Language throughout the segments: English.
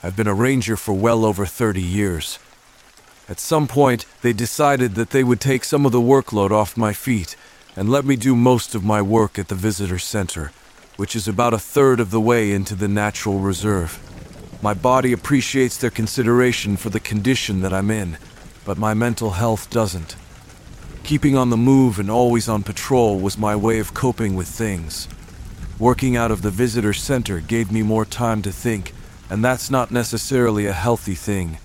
I've been a ranger for well over 30 years. At some point, they decided that they would take some of the workload off my feet and let me do most of my work at the visitor center, which is about a third of the way into the natural reserve. My body appreciates their consideration for the condition that I'm in, but my mental health doesn't. Keeping on the move and always on patrol was my way of coping with things. Working out of the visitor center gave me more time to think, and that's not necessarily a healthy thing.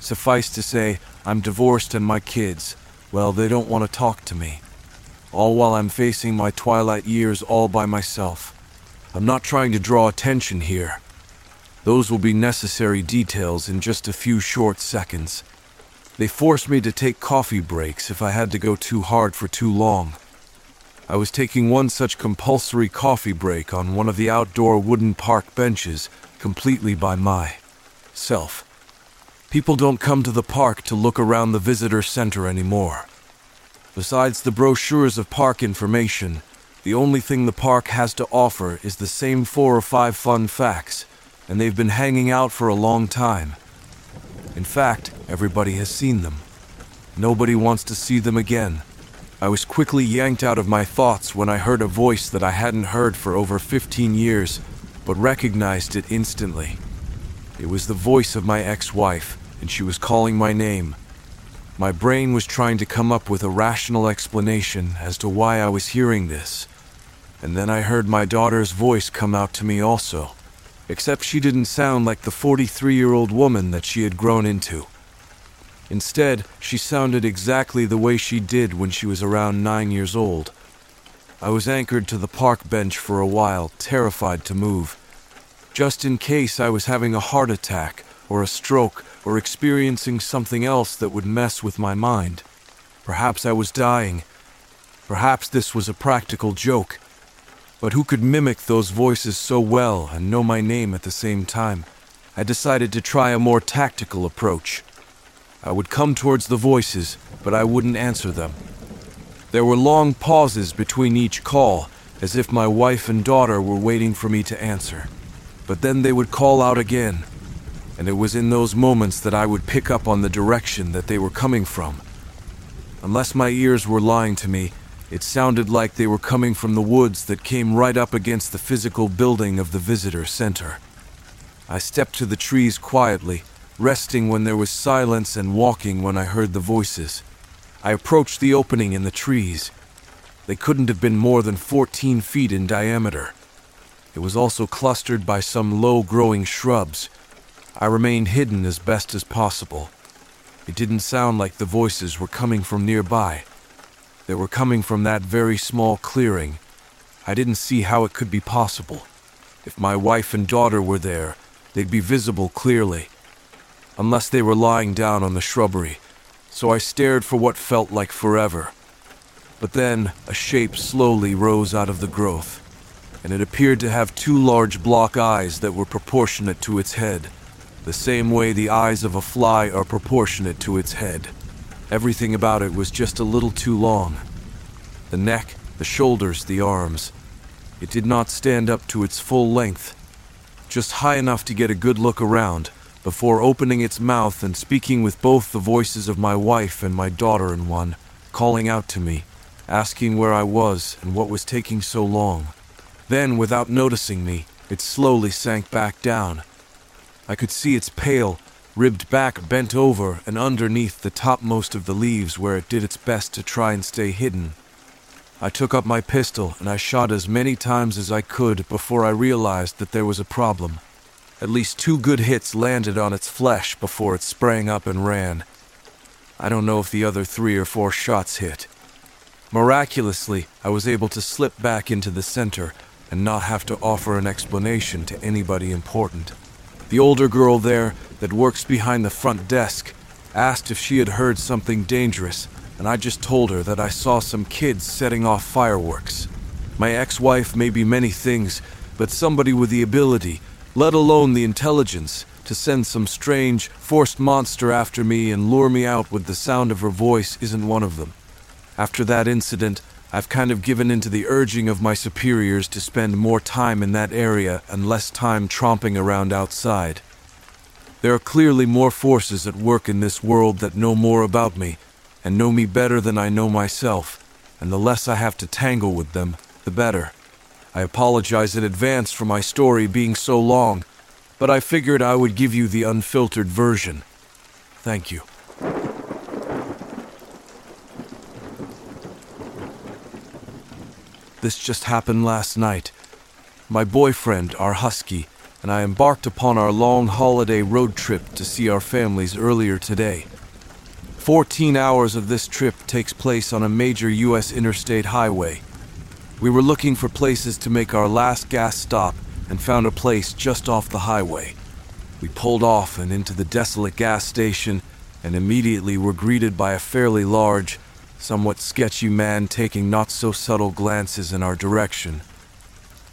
Suffice to say, I'm divorced and my kids, well, they don't want to talk to me. All while I'm facing my twilight years all by myself. I'm not trying to draw attention here. Those will be necessary details in just a few short seconds. They forced me to take coffee breaks if I had to go too hard for too long. I was taking one such compulsory coffee break on one of the outdoor wooden park benches, completely by myself. People don't come to the park to look around the visitor center anymore. Besides the brochures of park information, the only thing the park has to offer is the same 4 or 5 fun facts, and they've been hanging out for a long time. In fact, everybody has seen them. Nobody wants to see them again. I was quickly yanked out of my thoughts when I heard a voice that I hadn't heard for over 15 years, but recognized it instantly. It was the voice of my ex-wife, and she was calling my name. My brain was trying to come up with a rational explanation as to why I was hearing this. And then I heard my daughter's voice come out to me also, except she didn't sound like the 43-year-old woman that she had grown into. Instead, she sounded exactly the way she did when she was around 9 years old. I was anchored to the park bench for a while, terrified to move. Just in case I was having a heart attack, or a stroke, or experiencing something else that would mess with my mind. Perhaps I was dying. Perhaps this was a practical joke. But who could mimic those voices so well and know my name at the same time? I decided to try a more tactical approach. I would come towards the voices, but I wouldn't answer them. There were long pauses between each call, as if my wife and daughter were waiting for me to answer. But then they would call out again, and it was in those moments that I would pick up on the direction that they were coming from. Unless my ears were lying to me, it sounded like they were coming from the woods that came right up against the physical building of the visitor center. I stepped to the trees quietly, resting when there was silence and walking when I heard the voices. I approached the opening in the trees. They couldn't have been more than 14 feet in diameter. It was also clustered by some low-growing shrubs. I remained hidden as best as possible. It didn't sound like the voices were coming from nearby. They were coming from that very small clearing. I didn't see how it could be possible. If my wife and daughter were there, they'd be visible clearly, unless they were lying down on the shrubbery. So I stared for what felt like forever. But then, a shape slowly rose out of the growth, and it appeared to have 2 large block eyes that were proportionate to its head, the same way the eyes of a fly are proportionate to its head. Everything about it was just a little too long. The neck, the shoulders, the arms. It did not stand up to its full length, just high enough to get a good look around, before opening its mouth and speaking with both the voices of my wife and my daughter in one, calling out to me, asking where I was and what was taking so long. Then, without noticing me, it slowly sank back down. I could see its pale, ribbed back bent over and underneath the topmost of the leaves where it did its best to try and stay hidden. I took up my pistol and I shot as many times as I could before I realized that there was a problem. At least 2 good hits landed on its flesh before it sprang up and ran. I don't know if the other 3 or 4 shots hit. Miraculously, I was able to slip back into the center and not have to offer an explanation to anybody important. The older girl there that works behind the front desk asked if she had heard something dangerous, and I just told her that I saw some kids setting off fireworks. My ex-wife may be many things, but somebody with the ability, let alone the intelligence, to send some strange, forced monster after me and lure me out with the sound of her voice isn't one of them. After that incident, I've kind of given into the urging of my superiors to spend more time in that area and less time tromping around outside. There are clearly more forces at work in this world that know more about me, and know me better than I know myself, and the less I have to tangle with them, the better. I apologize in advance for my story being so long, but I figured I would give you the unfiltered version. Thank you. This just happened last night. My boyfriend, our husky, and I embarked upon our long holiday road trip to see our families earlier today. 14 hours of this trip takes place on a major U.S. interstate highway. We were looking for places to make our last gas stop and found a place just off the highway. We pulled off and into the desolate gas station and immediately were greeted by a fairly large, somewhat sketchy man taking not-so-subtle glances in our direction.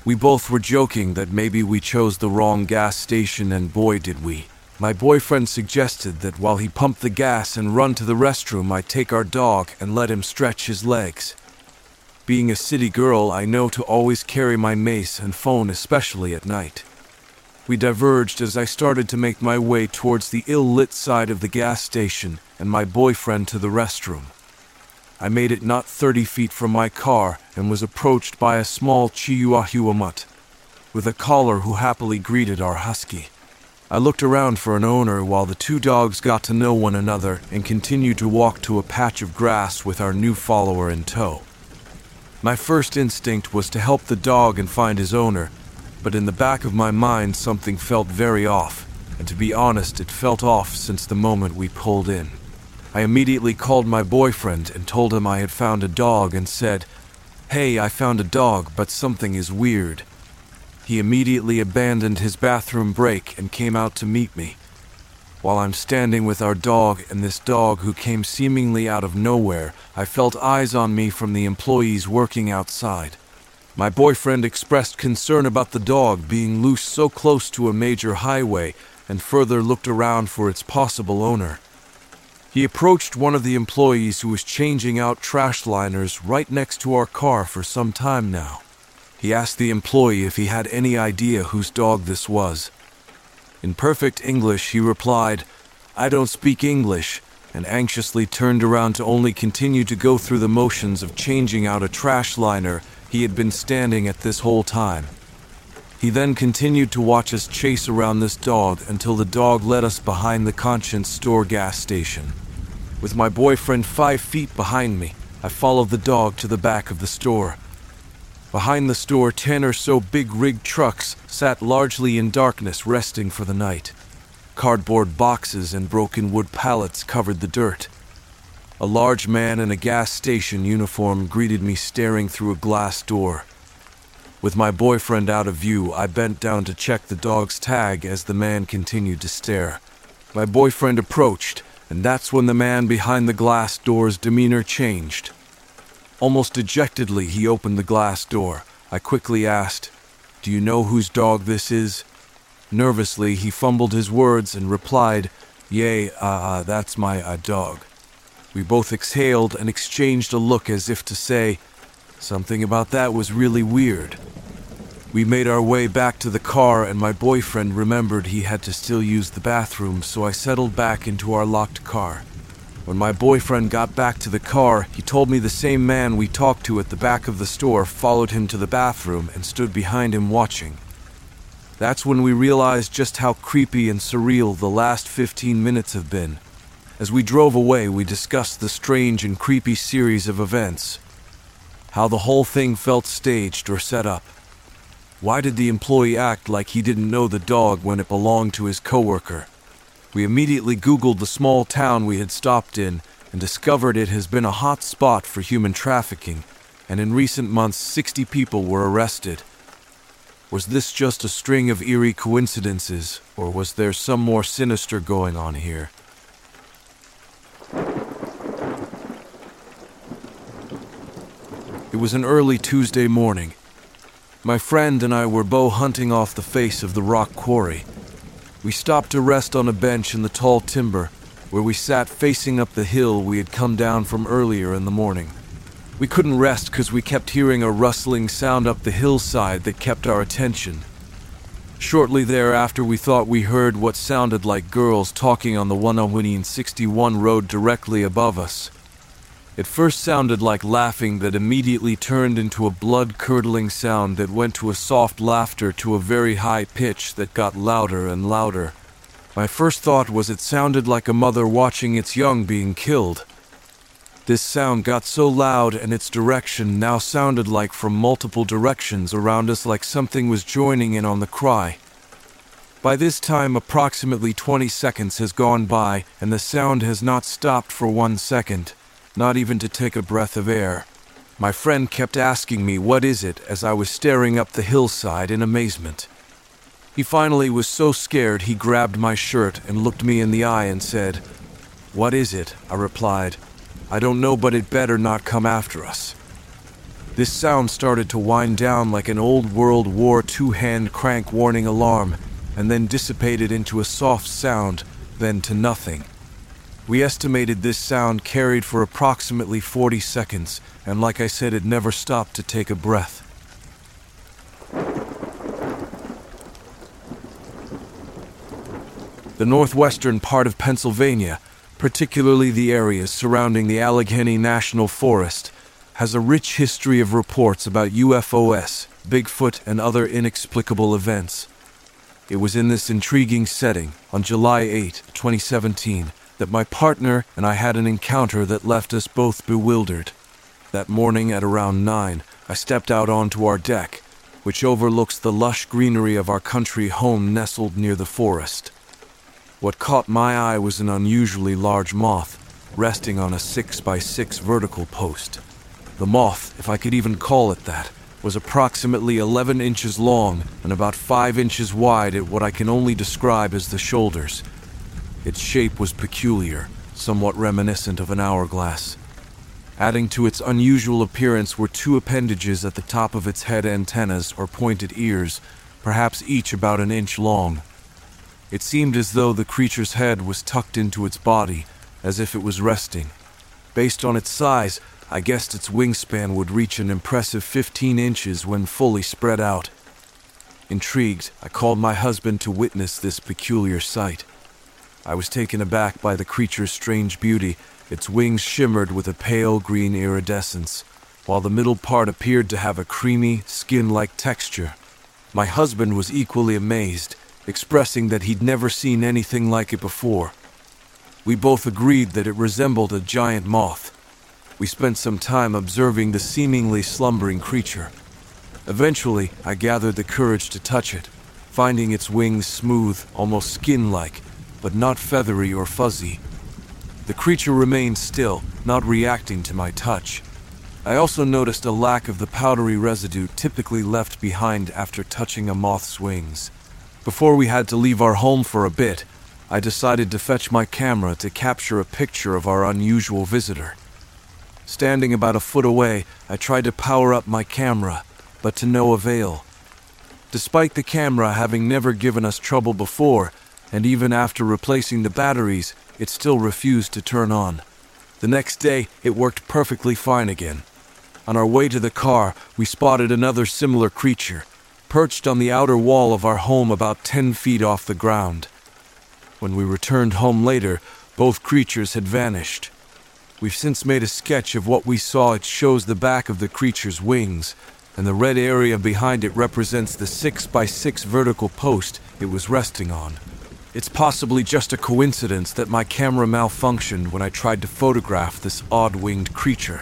We both were joking that maybe we chose the wrong gas station, and boy did we. My boyfriend suggested that while he pumped the gas and run to the restroom, I take our dog and let him stretch his legs. Being a city girl, I know to always carry my mace and phone, especially at night. We diverged as I started to make my way towards the ill-lit side of the gas station and my boyfriend to the restroom. I made it not 30 feet from my car and was approached by a small Chihuahua mutt with a collar who happily greeted our husky. I looked around for an owner while the two dogs got to know one another and continued to walk to a patch of grass with our new follower in tow. My first instinct was to help the dog and find his owner, but in the back of my mind something felt very off, and to be honest, it felt off since the moment we pulled in. I immediately called my boyfriend and told him I had found a dog and said, "Hey, I found a dog, but something is weird." He immediately abandoned his bathroom break and came out to meet me. While I'm standing with our dog and this dog who came seemingly out of nowhere, I felt eyes on me from the employees working outside. My boyfriend expressed concern about the dog being loose so close to a major highway and further looked around for its possible owner. He approached one of the employees who was changing out trash liners right next to our car for some time now. He asked the employee if he had any idea whose dog this was. In perfect English, he replied, "I don't speak English," and anxiously turned around to only continue to go through the motions of changing out a trash liner he had been standing at this whole time. He then continued to watch us chase around this dog until the dog led us behind the Conscience Store gas station. With my boyfriend 5 feet behind me, I followed the dog to the back of the store. Behind the store, 10 or so big rig trucks sat largely in darkness, resting for the night. Cardboard boxes and broken wood pallets covered the dirt. A large man in a gas station uniform greeted me, staring through a glass door. With my boyfriend out of view, I bent down to check the dog's tag as the man continued to stare. My boyfriend approached, and that's when the man behind the glass door's demeanor changed. Almost dejectedly, he opened the glass door. I quickly asked, "Do you know whose dog this is?" Nervously, he fumbled his words and replied, "Yay, that's my dog." We both exhaled and exchanged a look as if to say, something about that was really weird. We made our way back to the car and my boyfriend remembered he had to still use the bathroom, so I settled back into our locked car. When my boyfriend got back to the car, he told me the same man we talked to at the back of the store followed him to the bathroom and stood behind him watching. That's when we realized just how creepy and surreal the last 15 minutes have been. As we drove away, we discussed the strange and creepy series of events. How the whole thing felt staged or set up. Why did the employee act like he didn't know the dog when it belonged to his coworker? We immediately Googled the small town we had stopped in and discovered it has been a hot spot for human trafficking, and in recent months 60 people were arrested. Was this just a string of eerie coincidences, or was there some more sinister going on here? It was an early Tuesday morning. My friend and I were bow hunting off the face of the rock quarry. We stopped to rest on a bench in the tall timber, where we sat facing up the hill we had come down from earlier in the morning. We couldn't rest because we kept hearing a rustling sound up the hillside that kept our attention. Shortly thereafter, we thought we heard what sounded like girls talking on the 161 road directly above us. It first sounded like laughing that immediately turned into a blood-curdling sound that went to a soft laughter to a very high pitch that got louder and louder. My first thought was it sounded like a mother watching its young being killed. This sound got so loud and its direction now sounded like from multiple directions around us, like something was joining in on the cry. By this time, approximately 20 seconds has gone by and the sound has not stopped for 1 second, not even to take a breath of air. My friend kept asking me what is it as I was staring up the hillside in amazement. He finally was so scared he grabbed my shirt and looked me in the eye and said, "What is it?" I replied. "I don't know, but it better not come after us." This sound started to wind down like an old World War II hand crank warning alarm, and then dissipated into a soft sound, then to nothing. We estimated this sound carried for approximately 40 seconds, and like I said, it never stopped to take a breath. The northwestern part of Pennsylvania, particularly the areas surrounding the Allegheny National Forest, has a rich history of reports about UFOs, Bigfoot, and other inexplicable events. It was in this intriguing setting, on July 8, 2017, that my partner and I had an encounter that left us both bewildered. That morning at around 9, I stepped out onto our deck, which overlooks the lush greenery of our country home nestled near the forest. What caught my eye was an unusually large moth, resting on a 6x6 vertical post. The moth, if I could even call it that, was approximately 11 inches long and about 5 inches wide at what I can only describe as the shoulders. Its shape was peculiar, somewhat reminiscent of an hourglass. Adding to its unusual appearance were 2 appendages at the top of its head antennas or pointed ears, perhaps each about an inch long. It seemed as though the creature's head was tucked into its body, as if it was resting. Based on its size, I guessed its wingspan would reach an impressive 15 inches when fully spread out. Intrigued, I called my husband to witness this peculiar sight. I was taken aback by the creature's strange beauty. Its wings shimmered with a pale green iridescence, while the middle part appeared to have a creamy, skin-like texture. My husband was equally amazed, expressing that he'd never seen anything like it before. We both agreed that it resembled a giant moth. We spent some time observing the seemingly slumbering creature. Eventually, I gathered the courage to touch it, finding its wings smooth, almost skin-like, but not feathery or fuzzy. The creature remained still, not reacting to my touch. I also noticed a lack of the powdery residue typically left behind after touching a moth's wings. Before we had to leave our home for a bit, I decided to fetch my camera to capture a picture of our unusual visitor. Standing about a foot away, I tried to power up my camera, but to no avail. Despite the camera having never given us trouble before, and even after replacing the batteries, it still refused to turn on. The next day, it worked perfectly fine again. On our way to the car, we spotted another similar creature, perched on the outer wall of our home about 10 feet off the ground. When we returned home later, both creatures had vanished. We've since made a sketch of what we saw. It shows the back of the creature's wings, and the red area behind it represents the 6x6 vertical post it was resting on. It's possibly just a coincidence that my camera malfunctioned when I tried to photograph this odd-winged creature.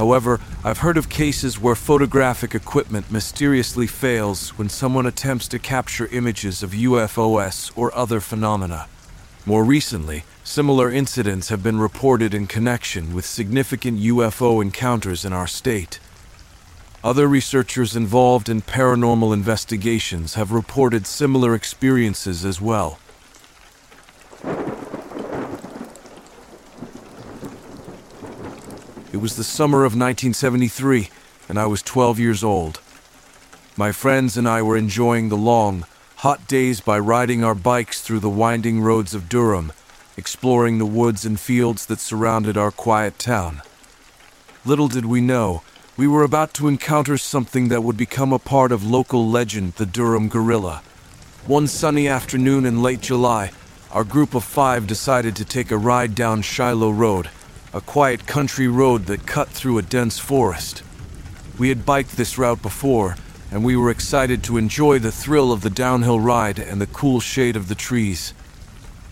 However, I've heard of cases where photographic equipment mysteriously fails when someone attempts to capture images of UFOs or other phenomena. More recently, similar incidents have been reported in connection with significant UFO encounters in our state. Other researchers involved in paranormal investigations have reported similar experiences as well. It was the summer of 1973, and I was 12 years old. My friends and I were enjoying the long, hot days by riding our bikes through the winding roads of Durham, exploring the woods and fields that surrounded our quiet town. Little did we know, we were about to encounter something that would become a part of local legend, the Durham gorilla, One sunny afternoon in late July, our group of five decided to take a ride down Shiloh Road, a quiet country road that cut through a dense forest. We had biked this route before, and we were excited to enjoy the thrill of the downhill ride and the cool shade of the trees.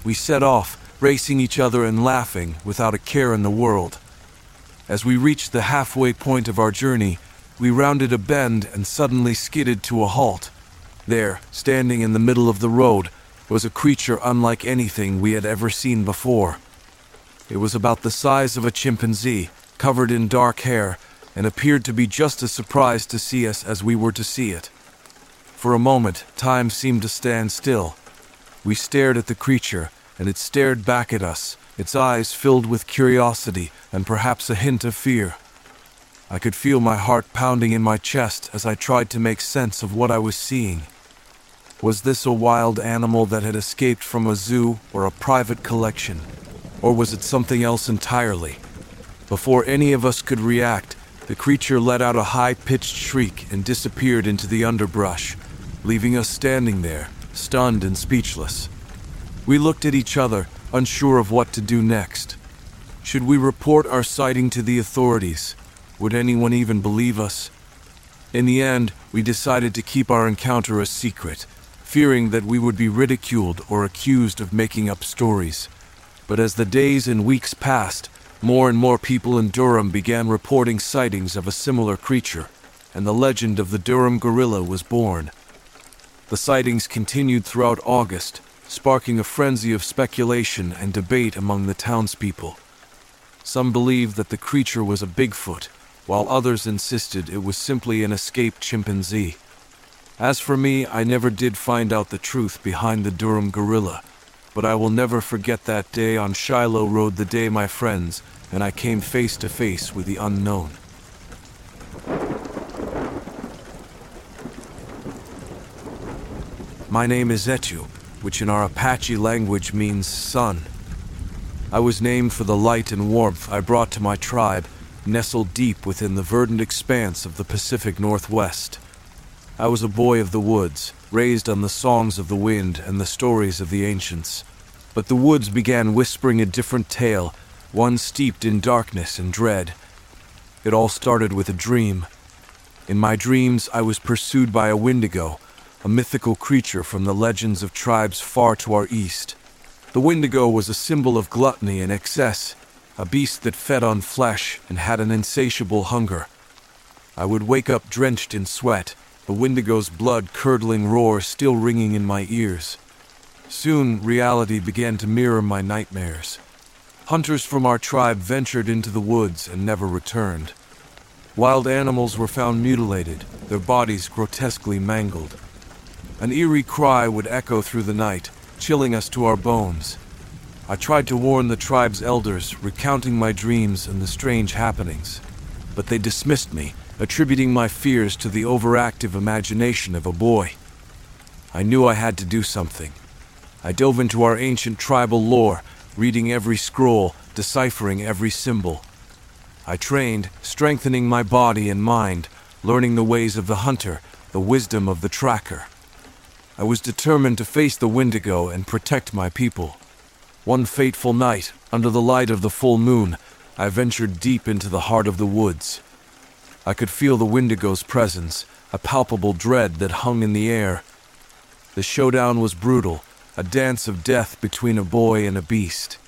We set off, racing each other and laughing without a care in the world. As we reached the halfway point of our journey, we rounded a bend and suddenly skidded to a halt. There, standing in the middle of the road, was a creature unlike anything we had ever seen before. It was about the size of a chimpanzee, covered in dark hair, and appeared to be just as surprised to see us as we were to see it. For a moment, time seemed to stand still. We stared at the creature, and it stared back at us, its eyes filled with curiosity and perhaps a hint of fear. I could feel my heart pounding in my chest as I tried to make sense of what I was seeing. Was this a wild animal that had escaped from a zoo or a private collection? Or was it something else entirely? Before any of us could react, the creature let out a high-pitched shriek and disappeared into the underbrush, leaving us standing there, stunned and speechless. We looked at each other, unsure of what to do next. Should we report our sighting to the authorities? Would anyone even believe us? In the end, we decided to keep our encounter a secret, fearing that we would be ridiculed or accused of making up stories. But as the days and weeks passed, more and more people in Durham began reporting sightings of a similar creature, and the legend of the Durham gorilla was born. The sightings continued throughout August, sparking a frenzy of speculation and debate among the townspeople. Some believed that the creature was a Bigfoot, while others insisted it was simply an escaped chimpanzee. As for me, I never did find out the truth behind the Durham gorilla, but I will never forget that day on Shiloh Road, the day my friends and I came face to face with the unknown. My name is Etube, which in our Apache language means sun. I was named for the light and warmth I brought to my tribe, nestled deep within the verdant expanse of the Pacific Northwest. I was a boy of the woods, raised on the songs of the wind and the stories of the ancients. But the woods began whispering a different tale, one steeped in darkness and dread. It all started with a dream. In my dreams, I was pursued by a Wendigo, a mythical creature from the legends of tribes far to our east. The Wendigo was a symbol of gluttony and excess, a beast that fed on flesh and had an insatiable hunger. I would wake up drenched in sweat, the Wendigo's blood-curdling roar still ringing in my ears. Soon, reality began to mirror my nightmares. Hunters from our tribe ventured into the woods and never returned. Wild animals were found mutilated, their bodies grotesquely mangled. An eerie cry would echo through the night, chilling us to our bones. I tried to warn the tribe's elders, recounting my dreams and the strange happenings, but they dismissed me, attributing my fears to the overactive imagination of a boy. I knew I had to do something. I dove into our ancient tribal lore, reading every scroll, deciphering every symbol. I trained, strengthening my body and mind, learning the ways of the hunter, the wisdom of the tracker. I was determined to face the Wendigo and protect my people. One fateful night, under the light of the full moon, I ventured deep into the heart of the woods. I could feel the Wendigo's presence, a palpable dread that hung in the air. The showdown was brutal, a dance of death between a boy and a beast.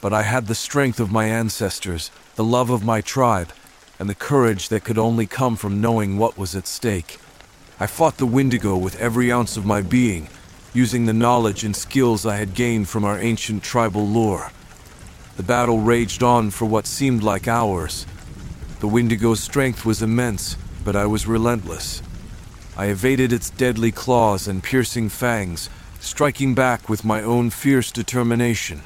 But I had the strength of my ancestors, the love of my tribe, and the courage that could only come from knowing what was at stake. I fought the Wendigo with every ounce of my being, using the knowledge and skills I had gained from our ancient tribal lore. The battle raged on for what seemed like hours. The Wendigo's strength was immense, but I was relentless. I evaded its deadly claws and piercing fangs, striking back with my own fierce determination.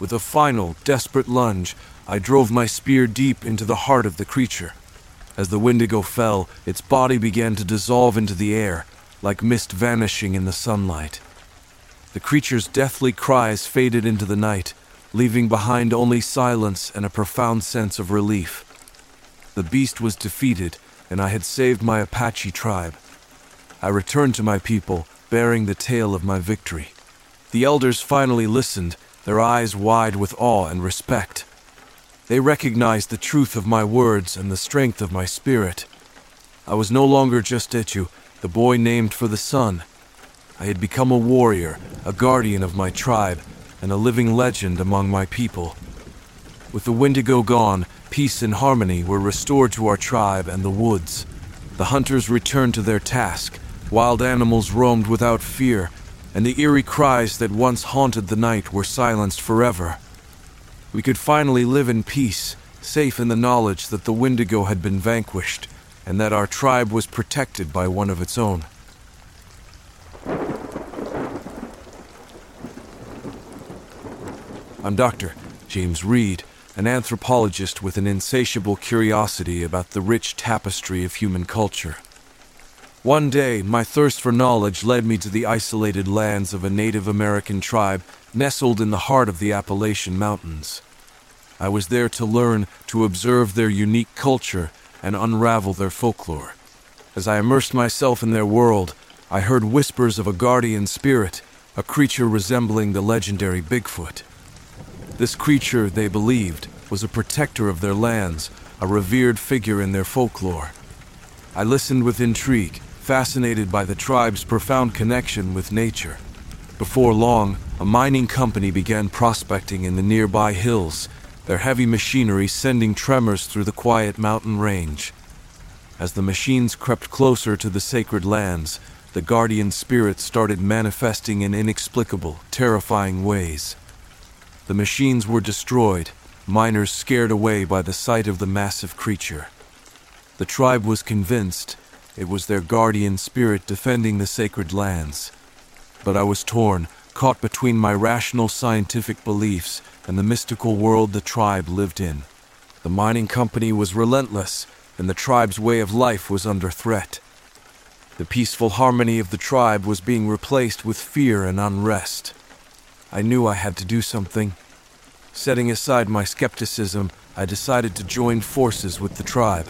With a final, desperate lunge, I drove my spear deep into the heart of the creature. As the Wendigo fell, its body began to dissolve into the air, like mist vanishing in the sunlight. The creature's deathly cries faded into the night, leaving behind only silence and a profound sense of relief. The beast was defeated, and I had saved my Apache tribe. I returned to my people, bearing the tale of my victory. The elders finally listened, their eyes wide with awe and respect. They recognized the truth of my words and the strength of my spirit. I was no longer just Etube, the boy named for the sun. I had become a warrior, a guardian of my tribe, and a living legend among my people. With the Wendigo gone, peace and harmony were restored to our tribe and the woods. The hunters returned to their task, wild animals roamed without fear, and the eerie cries that once haunted the night were silenced forever. We could finally live in peace, safe in the knowledge that the Wendigo had been vanquished, and that our tribe was protected by one of its own. I'm Dr. James Reed, an anthropologist with an insatiable curiosity about the rich tapestry of human culture. One day, my thirst for knowledge led me to the isolated lands of a Native American tribe nestled in the heart of the Appalachian Mountains. I was there to learn, to observe their unique culture, and unravel their folklore. As I immersed myself in their world, I heard whispers of a guardian spirit, a creature resembling the legendary Bigfoot. This creature, they believed, was a protector of their lands, a revered figure in their folklore. I listened with intrigue, fascinated by the tribe's profound connection with nature. Before long, a mining company began prospecting in the nearby hills, their heavy machinery sending tremors through the quiet mountain range. As the machines crept closer to the sacred lands, the guardian spirit started manifesting in inexplicable, terrifying ways. The machines were destroyed, miners scared away by the sight of the massive creature. The tribe was convinced it was their guardian spirit defending the sacred lands. But I was torn, caught between my rational scientific beliefs and the mystical world the tribe lived in. The mining company was relentless, and the tribe's way of life was under threat. The peaceful harmony of the tribe was being replaced with fear and unrest. I knew I had to do something. Setting aside my skepticism, I decided to join forces with the tribe.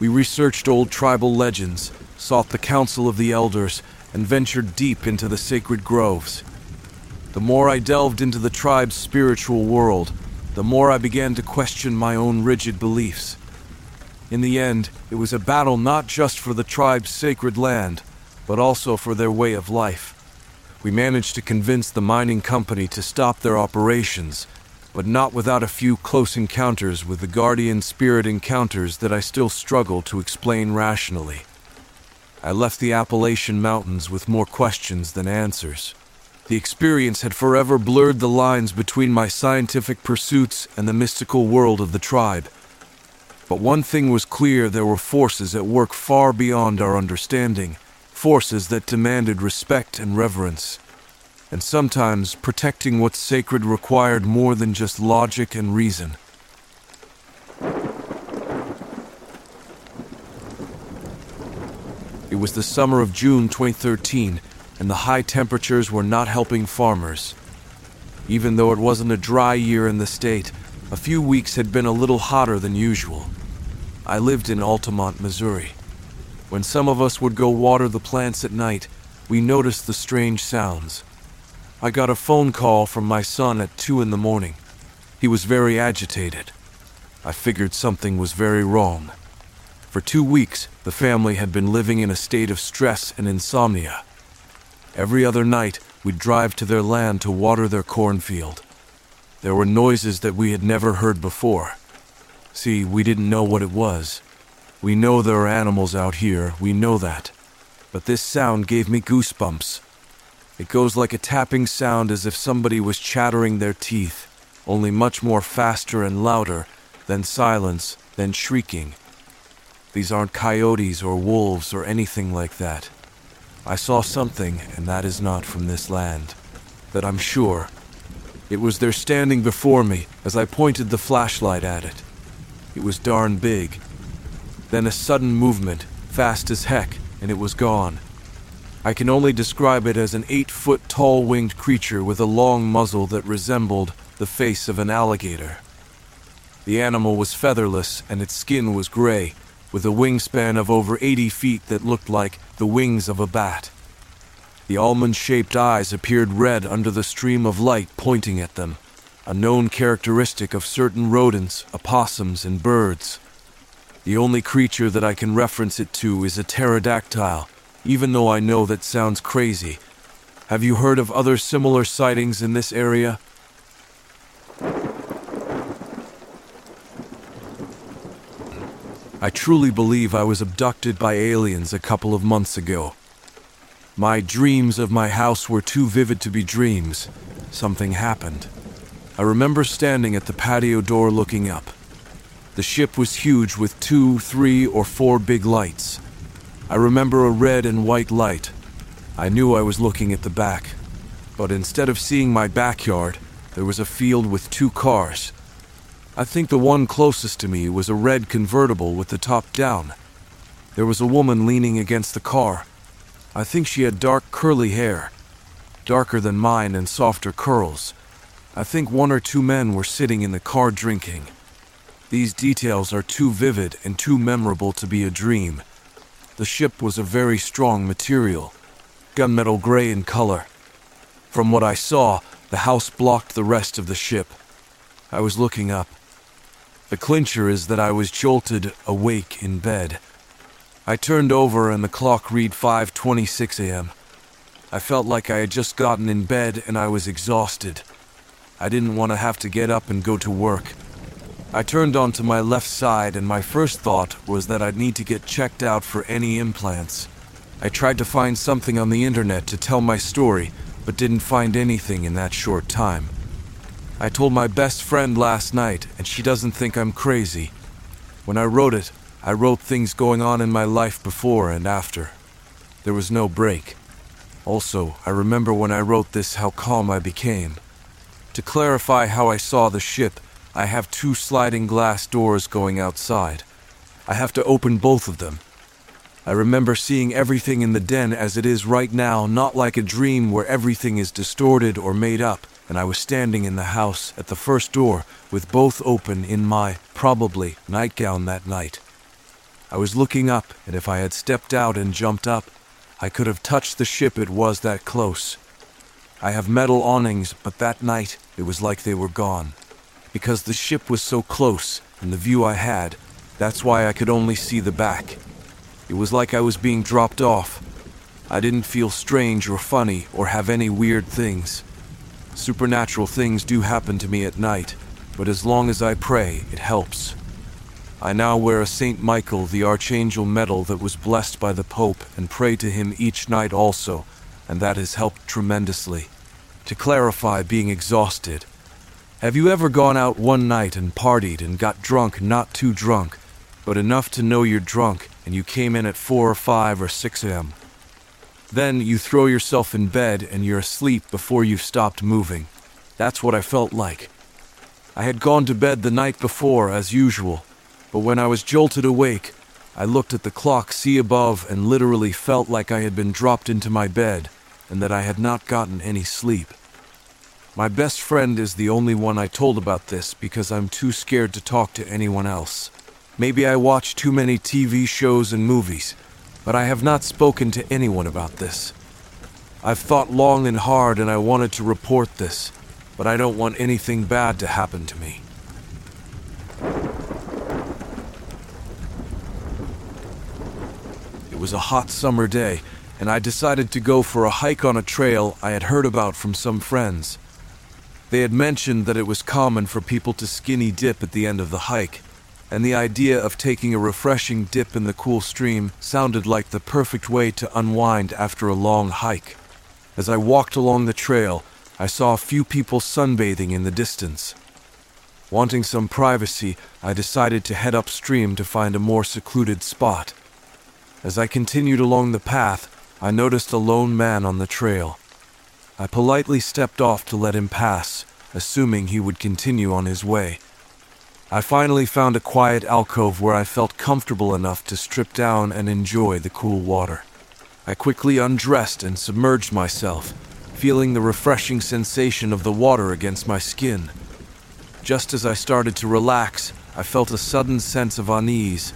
We researched old tribal legends, sought the counsel of the elders, and ventured deep into the sacred groves. The more I delved into the tribe's spiritual world, the more I began to question my own rigid beliefs. In the end, it was a battle not just for the tribe's sacred land, but also for their way of life. We managed to convince the mining company to stop their operations, but not without a few close encounters with the guardian spirit, encounters that I still struggle to explain rationally. I left the Appalachian Mountains with more questions than answers. The experience had forever blurred the lines between my scientific pursuits and the mystical world of the tribe. But one thing was clear: there were forces at work far beyond our understanding, forces that demanded respect and reverence. And sometimes, protecting what's sacred required more than just logic and reason. It was the summer of June 2013, and the high temperatures were not helping farmers. Even though it wasn't a dry year in the state, a few weeks had been a little hotter than usual. I lived in Altamont, Missouri. When some of us would go water the plants at night, we noticed the strange sounds. I got a phone call from my son at 2 a.m. He was very agitated. I figured something was very wrong. For 2 weeks, the family had been living in a state of stress and insomnia. Every other night, we'd drive to their land to water their cornfield. There were noises that we had never heard before. See, we didn't know what it was. We know there are animals out here, we know that. But this sound gave me goosebumps. It goes like a tapping sound, as if somebody was chattering their teeth, only much more faster and louder, then silence, then shrieking. These aren't coyotes or wolves or anything like that. I saw something, and that is not from this land, that I'm sure. It was there standing before me as I pointed the flashlight at it. It was darn big. Then a sudden movement, fast as heck, and it was gone. I can only describe it as an 8-foot-tall winged creature with a long muzzle that resembled the face of an alligator. The animal was featherless and its skin was gray, with a wingspan of over 80 feet that looked like the wings of a bat. The almond-shaped eyes appeared red under the stream of light pointing at them, a known characteristic of certain rodents, opossums, and birds. The only creature that I can reference it to is a pterodactyl, even though I know that sounds crazy. Have you heard of other similar sightings in this area? I truly believe I was abducted by aliens a couple of months ago. My dreams of my house were too vivid to be dreams. Something happened. I remember standing at the patio door looking up. The ship was huge with 2, 3, or 4 big lights. I remember a red and white light. I knew I was looking at the back, but instead of seeing my backyard, there was a field with 2 cars. I think the one closest to me was a red convertible with the top down. There was a woman leaning against the car. I think she had dark curly hair, darker than mine and softer curls. I think 1 or 2 men were sitting in the car drinking. These details are too vivid and too memorable to be a dream. The ship was a very strong material, gunmetal gray in color. From what I saw, the house blocked the rest of the ship. I was looking up. The clincher is that I was jolted awake in bed. I turned over and the clock read 5:26 a.m. I felt like I had just gotten in bed and I was exhausted. I didn't want to have to get up and go to work. I turned onto my left side and my first thought was that I'd need to get checked out for any implants. I tried to find something on the internet to tell my story, but didn't find anything in that short time. I told my best friend last night and she doesn't think I'm crazy. When I wrote it, I wrote things going on in my life before and after. There was no break. Also, I remember when I wrote this how calm I became. To clarify how I saw the ship, I have 2 sliding glass doors going outside. I have to open both of them. I remember seeing everything in the den as it is right now, not like a dream where everything is distorted or made up, and I was standing in the house at the first door with both open in my, probably, nightgown that night. I was looking up, and if I had stepped out and jumped up, I could have touched the ship, it was that close. I have metal awnings, but that night, it was like they were gone. Because the ship was so close, and the view I had, that's why I could only see the back. It was like I was being dropped off. I didn't feel strange or funny or have any weird things. Supernatural things do happen to me at night, but as long as I pray, it helps. I now wear a St. Michael the Archangel medal that was blessed by the Pope and pray to him each night also, and that has helped tremendously. To clarify being exhausted, have you ever gone out one night and partied and got drunk, not too drunk, but enough to know you're drunk, and you came in at 4 or 5 or 6 a.m. Then you throw yourself in bed and you're asleep before you've stopped moving. That's what I felt like. I had gone to bed the night before as usual, but when I was jolted awake, I looked at the clock see above and literally felt like I had been dropped into my bed and that I had not gotten any sleep. My best friend is the only one I told about this because I'm too scared to talk to anyone else. Maybe I watch too many TV shows and movies, but I have not spoken to anyone about this. I've thought long and hard and I wanted to report this, but I don't want anything bad to happen to me. It was a hot summer day, and I decided to go for a hike on a trail I had heard about from some friends. They had mentioned that it was common for people to skinny dip at the end of the hike, and the idea of taking a refreshing dip in the cool stream sounded like the perfect way to unwind after a long hike. As I walked along the trail, I saw a few people sunbathing in the distance. Wanting some privacy, I decided to head upstream to find a more secluded spot. As I continued along the path, I noticed a lone man on the trail. I politely stepped off to let him pass, assuming he would continue on his way. I finally found a quiet alcove where I felt comfortable enough to strip down and enjoy the cool water. I quickly undressed and submerged myself, feeling the refreshing sensation of the water against my skin. Just as I started to relax, I felt a sudden sense of unease.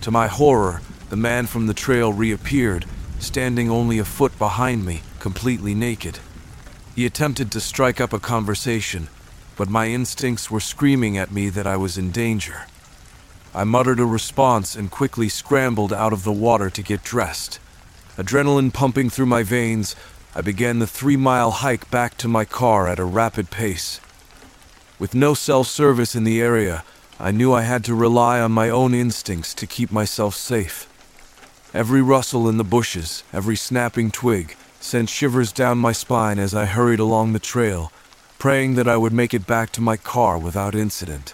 To my horror, the man from the trail reappeared, standing only a foot behind me, completely naked. He attempted to strike up a conversation, but my instincts were screaming at me that I was in danger. I muttered a response and quickly scrambled out of the water to get dressed. Adrenaline pumping through my veins, I began the 3-mile hike back to my car at a rapid pace. With no cell service in the area, I knew I had to rely on my own instincts to keep myself safe. Every rustle in the bushes, every snapping twig, sent shivers down my spine as I hurried along the trail, praying that I would make it back to my car without incident.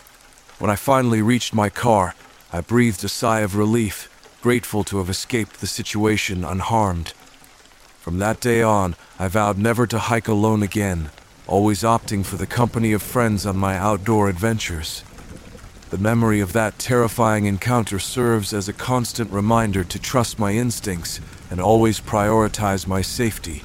When I finally reached my car, I breathed a sigh of relief, grateful to have escaped the situation unharmed. From that day on, I vowed never to hike alone again, always opting for the company of friends on my outdoor adventures. The memory of that terrifying encounter serves as a constant reminder to trust my instincts and always prioritize my safety.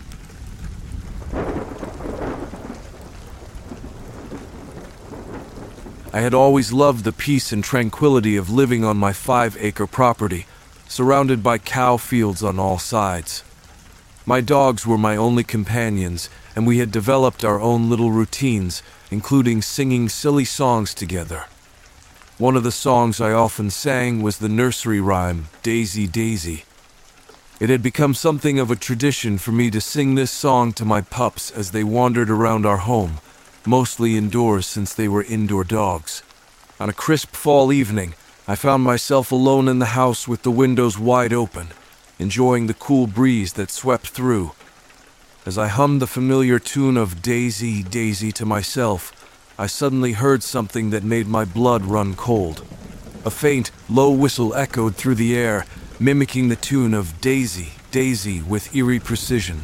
I had always loved the peace and tranquility of living on my 5-acre property, surrounded by cow fields on all sides. My dogs were my only companions, and we had developed our own little routines, including singing silly songs together. One of the songs I often sang was the nursery rhyme, Daisy, Daisy. It had become something of a tradition for me to sing this song to my pups as they wandered around our home, mostly indoors since they were indoor dogs. On a crisp fall evening, I found myself alone in the house with the windows wide open, enjoying the cool breeze that swept through. As I hummed the familiar tune of Daisy, Daisy to myself, I suddenly heard something that made my blood run cold. A faint, low whistle echoed through the air, mimicking the tune of Daisy, Daisy with eerie precision.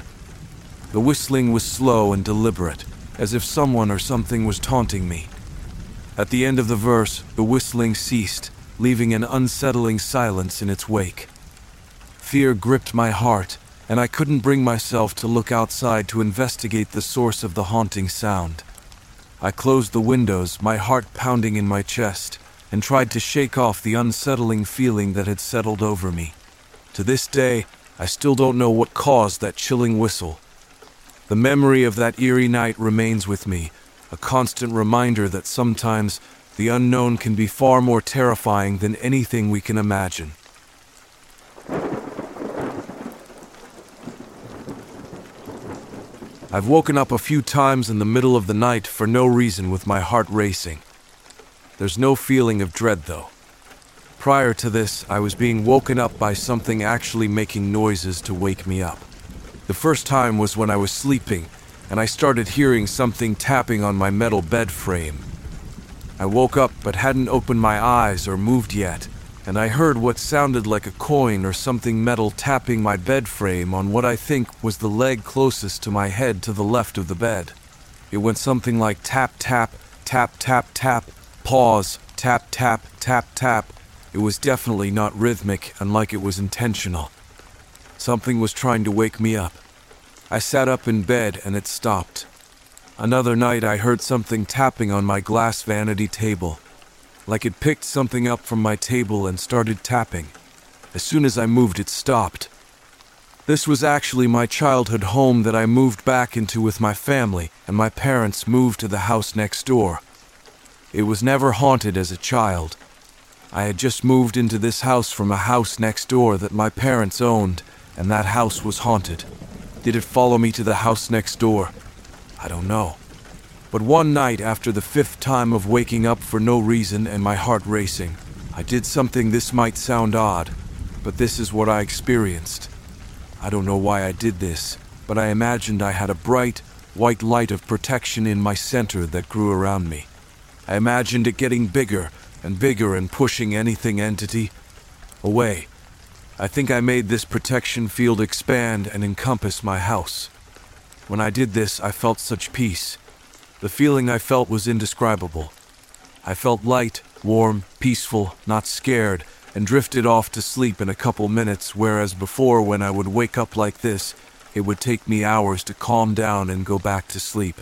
The whistling was slow and deliberate, as if someone or something was taunting me. At the end of the verse, the whistling ceased, leaving an unsettling silence in its wake. Fear gripped my heart, and I couldn't bring myself to look outside to investigate the source of the haunting sound. I closed the windows, my heart pounding in my chest, and tried to shake off the unsettling feeling that had settled over me. To this day, I still don't know what caused that chilling whistle. The memory of that eerie night remains with me, a constant reminder that sometimes the unknown can be far more terrifying than anything we can imagine. I've woken up a few times in the middle of the night for no reason with my heart racing. There's no feeling of dread, though. Prior to this, I was being woken up by something actually making noises to wake me up. The first time was when I was sleeping, and I started hearing something tapping on my metal bed frame. I woke up but hadn't opened my eyes or moved yet, and I heard what sounded like a coin or something metal tapping my bed frame on what I think was the leg closest to my head to the left of the bed. It went something like tap, tap, tap, tap, tap, pause, tap, tap, tap, tap. It was definitely not rhythmic and like it was intentional. Something was trying to wake me up. I sat up in bed and it stopped. Another night I heard something tapping on my glass vanity table. Like it picked something up from my table and started tapping. As soon as I moved, it stopped. This was actually my childhood home that I moved back into with my family, and my parents moved to the house next door. It was never haunted as a child. I had just moved into this house from a house next door that my parents owned, and that house was haunted. Did it follow me to the house next door? I don't know. But one night, after the 5th time of waking up for no reason and my heart racing, I did something. This might sound odd, but this is what I experienced. I don't know why I did this, but I imagined I had a bright, white light of protection in my center that grew around me. I imagined it getting bigger and bigger and pushing anything, entity, away. I think I made this protection field expand and encompass my house. When I did this, I felt such peace. The feeling I felt was indescribable. I felt light, warm, peaceful, not scared, and drifted off to sleep in a couple minutes, whereas before, when I would wake up like this, it would take me hours to calm down and go back to sleep.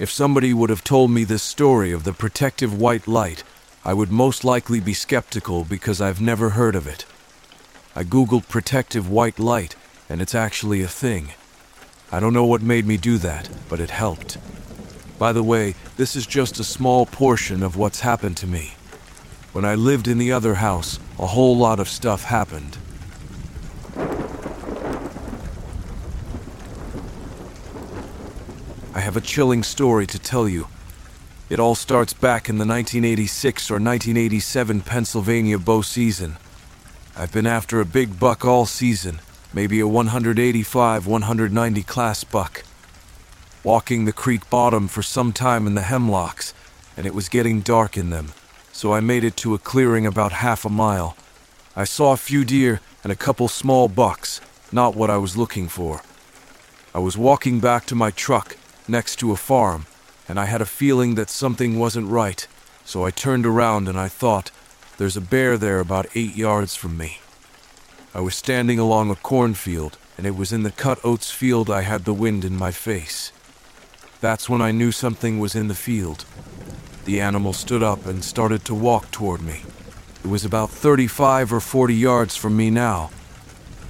If somebody would have told me this story of the protective white light, I would most likely be skeptical because I've never heard of it. I googled protective white light, and it's actually a thing. I don't know what made me do that, but it helped. By the way, this is just a small portion of what's happened to me. When I lived in the other house, a whole lot of stuff happened. I have a chilling story to tell you. It all starts back in the 1986 or 1987 Pennsylvania bow season. I've been after a big buck all season, maybe a 185-190 class buck. Walking the creek bottom for some time in the hemlocks, and it was getting dark in them, so I made it to a clearing about half a mile. I saw a few deer and a couple small bucks, not what I was looking for. I was walking back to my truck next to a farm, and I had a feeling that something wasn't right, so I turned around and I thought, there's a bear there about 8 yards from me. I was standing along a cornfield, and it was in the cut oats field I had the wind in my face. That's when I knew something was in the field. The animal stood up and started to walk toward me. It was about 35 or 40 yards from me now.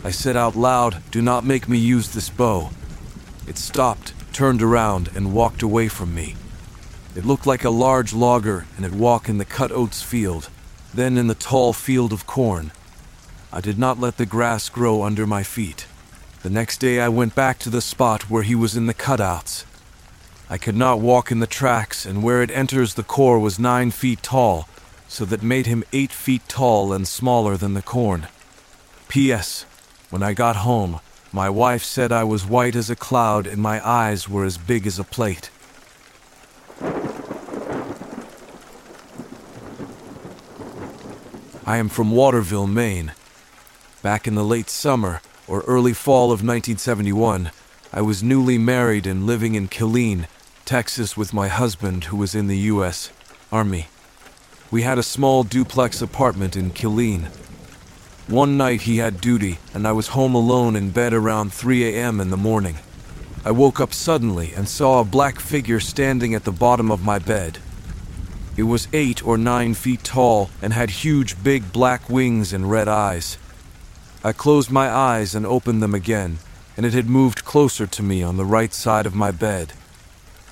I said out loud, "Do not make me use this bow." It stopped, turned around, and walked away from me. It looked like a large logger, and it walked in the cut oats field, then in the tall field of corn. I did not let the grass grow under my feet. The next day I went back to the spot where he was in the cutouts. I could not walk in the tracks, and where it enters the core was 9 feet tall, so that made him 8 feet tall and smaller than the corn. P.S. When I got home, my wife said I was white as a cloud and my eyes were as big as a plate. I am from Waterville, Maine. Back in the late summer or early fall of 1971, I was newly married and living in Killeen, Texas with my husband who was in the U.S. Army. We had a small duplex apartment in Killeen. One night he had duty and I was home alone in bed around 3 a.m. in the morning. I woke up suddenly and saw a black figure standing at the bottom of my bed. It was 8 or 9 feet tall and had huge big black wings and red eyes. I closed my eyes and opened them again, and it had moved closer to me on the right side of my bed.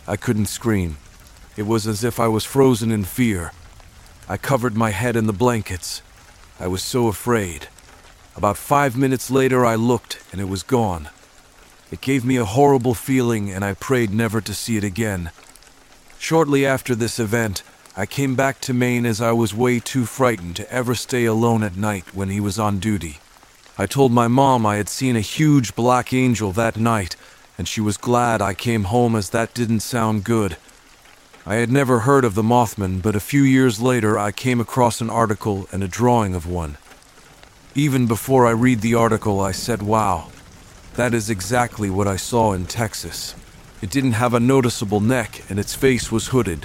I couldn't scream. It was as if I was frozen in fear. I covered my head in the blankets. I was so afraid. About 5 minutes later I looked and it was gone. It gave me a horrible feeling and I prayed never to see it again. Shortly after this event, I came back to Maine as I was way too frightened to ever stay alone at night when he was on duty. I told my mom I had seen a huge black angel that night, and she was glad I came home as that didn't sound good. I had never heard of the Mothman, but a few years later I came across an article and a drawing of one. Even before I read the article, I said, wow, that is exactly what I saw in Texas. It didn't have a noticeable neck, and its face was hooded.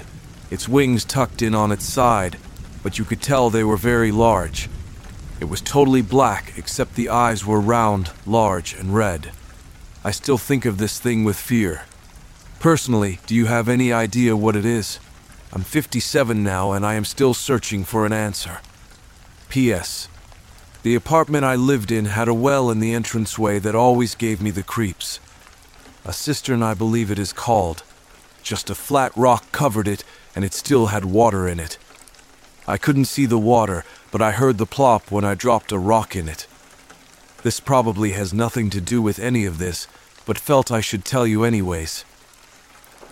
Its wings tucked in on its side, but you could tell they were very large. It was totally black, except the eyes were round, large, and red. I still think of this thing with fear. Personally, do you have any idea what it is? I'm 57 now, and I am still searching for an answer. P.S. The apartment I lived in had a well in the entranceway that always gave me the creeps. A cistern, I believe it is called. Just a flat rock covered it, and it still had water in it. I couldn't see the water, but I heard the plop when I dropped a rock in it. This probably has nothing to do with any of this, but felt I should tell you anyways.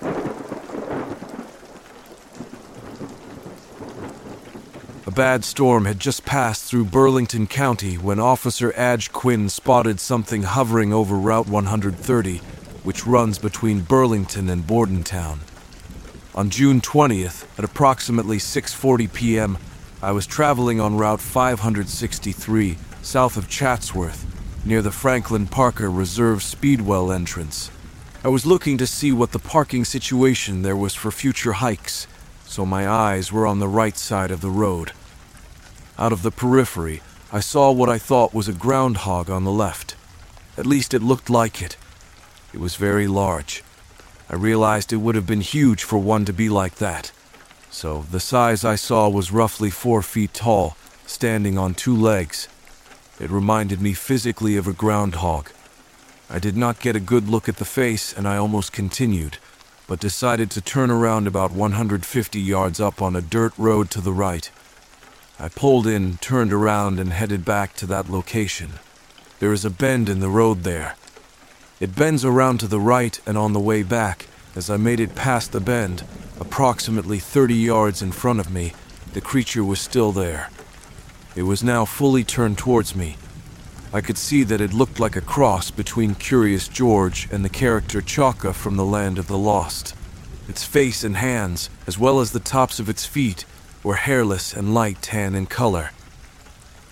A bad storm had just passed through Burlington County when Officer Adge Quinn spotted something hovering over Route 130, which runs between Burlington and Bordentown. On June 20th, at approximately 6:40 p.m., I was traveling on Route 563, south of Chatsworth, near the Franklin Parker Reserve Speedwell entrance. I was looking to see what the parking situation there was for future hikes, so my eyes were on the right side of the road. Out of the periphery, I saw what I thought was a groundhog on the left. At least it looked like it. It was very large. I realized it would have been huge for one to be like that. So the size I saw was roughly 4 feet tall, standing on two legs. It reminded me physically of a groundhog, I did not get a good look at the face, and I almost continued, but decided to turn around about 150 yards up on a dirt road to the right. I pulled in, turned around, and headed back to that location. There is a bend in the road there. It bends around to the right, and on the way back, as I made it past the bend, approximately 30 yards in front of me, the creature was still there. It was now fully turned towards me. I could see that it looked like a cross between Curious George and the character Chaka from The Land of the Lost. Its face and hands, as well as the tops of its feet, were hairless and light tan in color.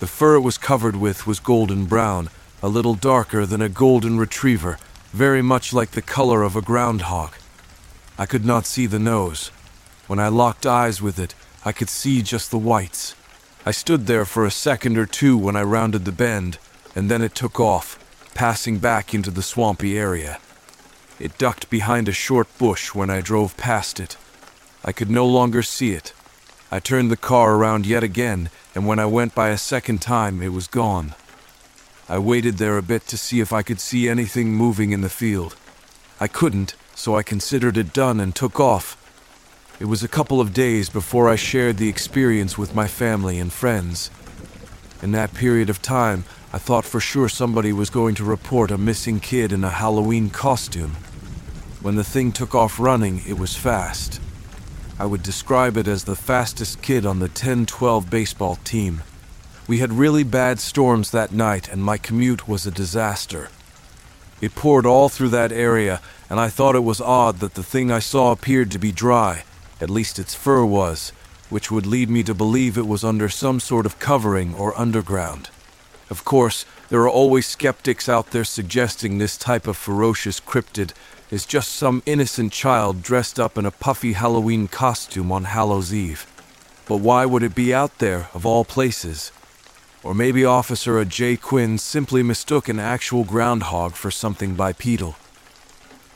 The fur it was covered with was golden brown, a little darker than a golden retriever, very much like the color of a groundhog. I could not see the nose. When I locked eyes with it, I could see just the whites. I stood there for a second or two when I rounded the bend, and then it took off, passing back into the swampy area. It ducked behind a short bush when I drove past it. I could no longer see it. I turned the car around yet again, and when I went by a second time, it was gone. I waited there a bit to see if I could see anything moving in the field. I couldn't, so I considered it done and took off. It was a couple of days before I shared the experience with my family and friends. In that period of time, I thought for sure somebody was going to report a missing kid in a Halloween costume. When the thing took off running, it was fast. I would describe it as the fastest kid on the 10-12 baseball team. We had really bad storms that night, and my commute was a disaster. It poured all through that area, and I thought it was odd that the thing I saw appeared to be dry, at least its fur was, which would lead me to believe it was under some sort of covering or underground. Of course, there are always skeptics out there suggesting this type of ferocious cryptid is just some innocent child dressed up in a puffy Halloween costume on Hallows Eve. But why would it be out there, of all places? Or maybe Officer A. J. Quinn simply mistook an actual groundhog for something bipedal.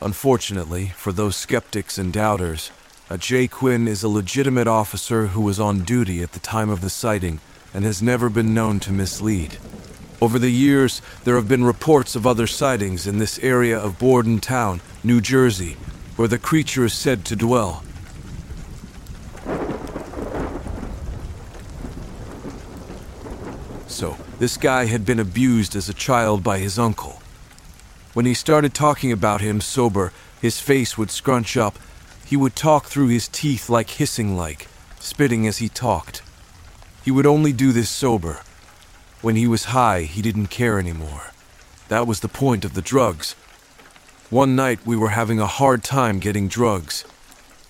Unfortunately, for those skeptics and doubters, A. J. Quinn is a legitimate officer who was on duty at the time of the sighting and has never been known to mislead. Over the years, there have been reports of other sightings in this area of Bordentown, New Jersey, where the creature is said to dwell. So, this guy had been abused as a child by his uncle. When he started talking about him sober, his face would scrunch up. He would talk through his teeth like hissing, spitting as he talked. He would only do this sober. When he was high, he didn't care anymore. That was the point of the drugs. One night, we were having a hard time getting drugs.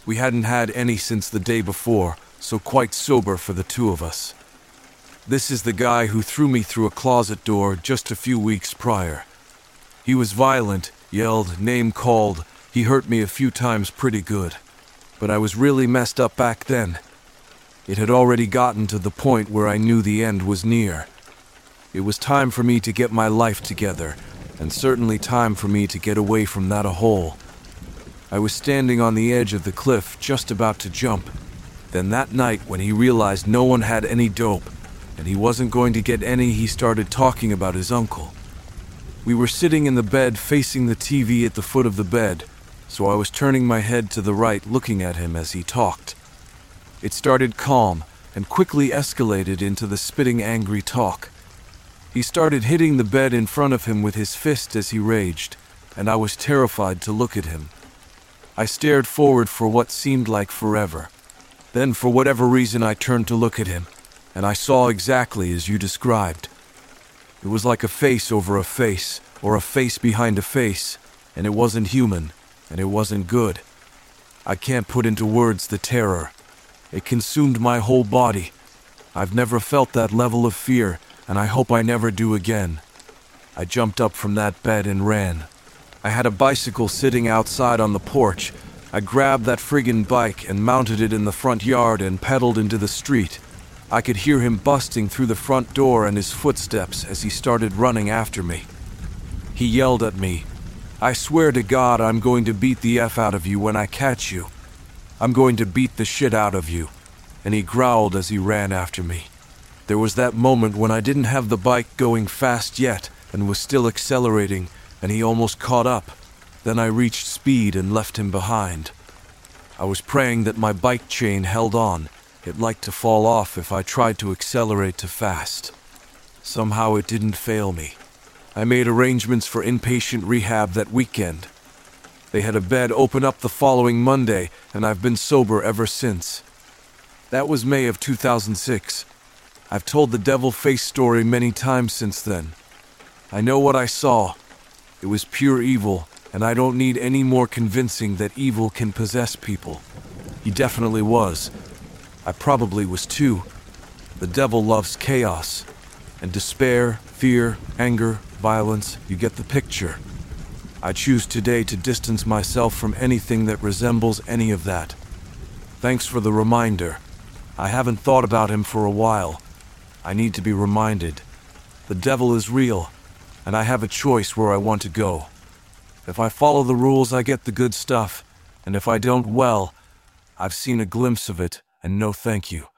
We hadn't had any since the day before, so quite sober for the two of us. This is the guy who threw me through a closet door just a few weeks prior. He was violent, yelled, name-called. He hurt me a few times pretty good. But I was really messed up back then. It had already gotten to the point where I knew the end was near. It was time for me to get my life together, and certainly time for me to get away from that hole. I was standing on the edge of the cliff, just about to jump. Then that night, when he realized no one had any dope, and he wasn't going to get any, he started talking about his uncle. We were sitting in the bed facing the TV at the foot of the bed, so I was turning my head to the right looking at him as he talked. It started calm, and quickly escalated into the spitting angry talk. He started hitting the bed in front of him with his fist as he raged, and I was terrified to look at him. I stared forward for what seemed like forever. Then for whatever reason I turned to look at him, and I saw exactly as you described. It was like a face over a face, or a face behind a face, and it wasn't human, and it wasn't good. I can't put into words the terror. It consumed my whole body. I've never felt that level of fear, and I hope I never do again. I jumped up from that bed and ran. I had a bicycle sitting outside on the porch. I grabbed that friggin' bike and mounted it in the front yard and pedaled into the street. I could hear him busting through the front door and his footsteps as he started running after me. He yelled at me, "I swear to God I'm going to beat the F out of you when I catch you. I'm going to beat the shit out of you," and he growled as he ran after me. There was that moment when I didn't have the bike going fast yet and was still accelerating, and he almost caught up. Then I reached speed and left him behind. I was praying that my bike chain held on. It liked to fall off if I tried to accelerate too fast. Somehow it didn't fail me. I made arrangements for inpatient rehab that weekend. They had a bed open up the following Monday, and I've been sober ever since. That was May of 2006. I've told the devil face story many times since then. I know what I saw. It was pure evil, and I don't need any more convincing that evil can possess people. He definitely was. I probably was too. The devil loves chaos and despair, fear, anger, violence. You get the picture. I choose today to distance myself from anything that resembles any of that. Thanks for the reminder. I haven't thought about him for a while. I need to be reminded. The devil is real, and I have a choice where I want to go. If I follow the rules, I get the good stuff, and if I don't, well, I've seen a glimpse of it. And no thank you.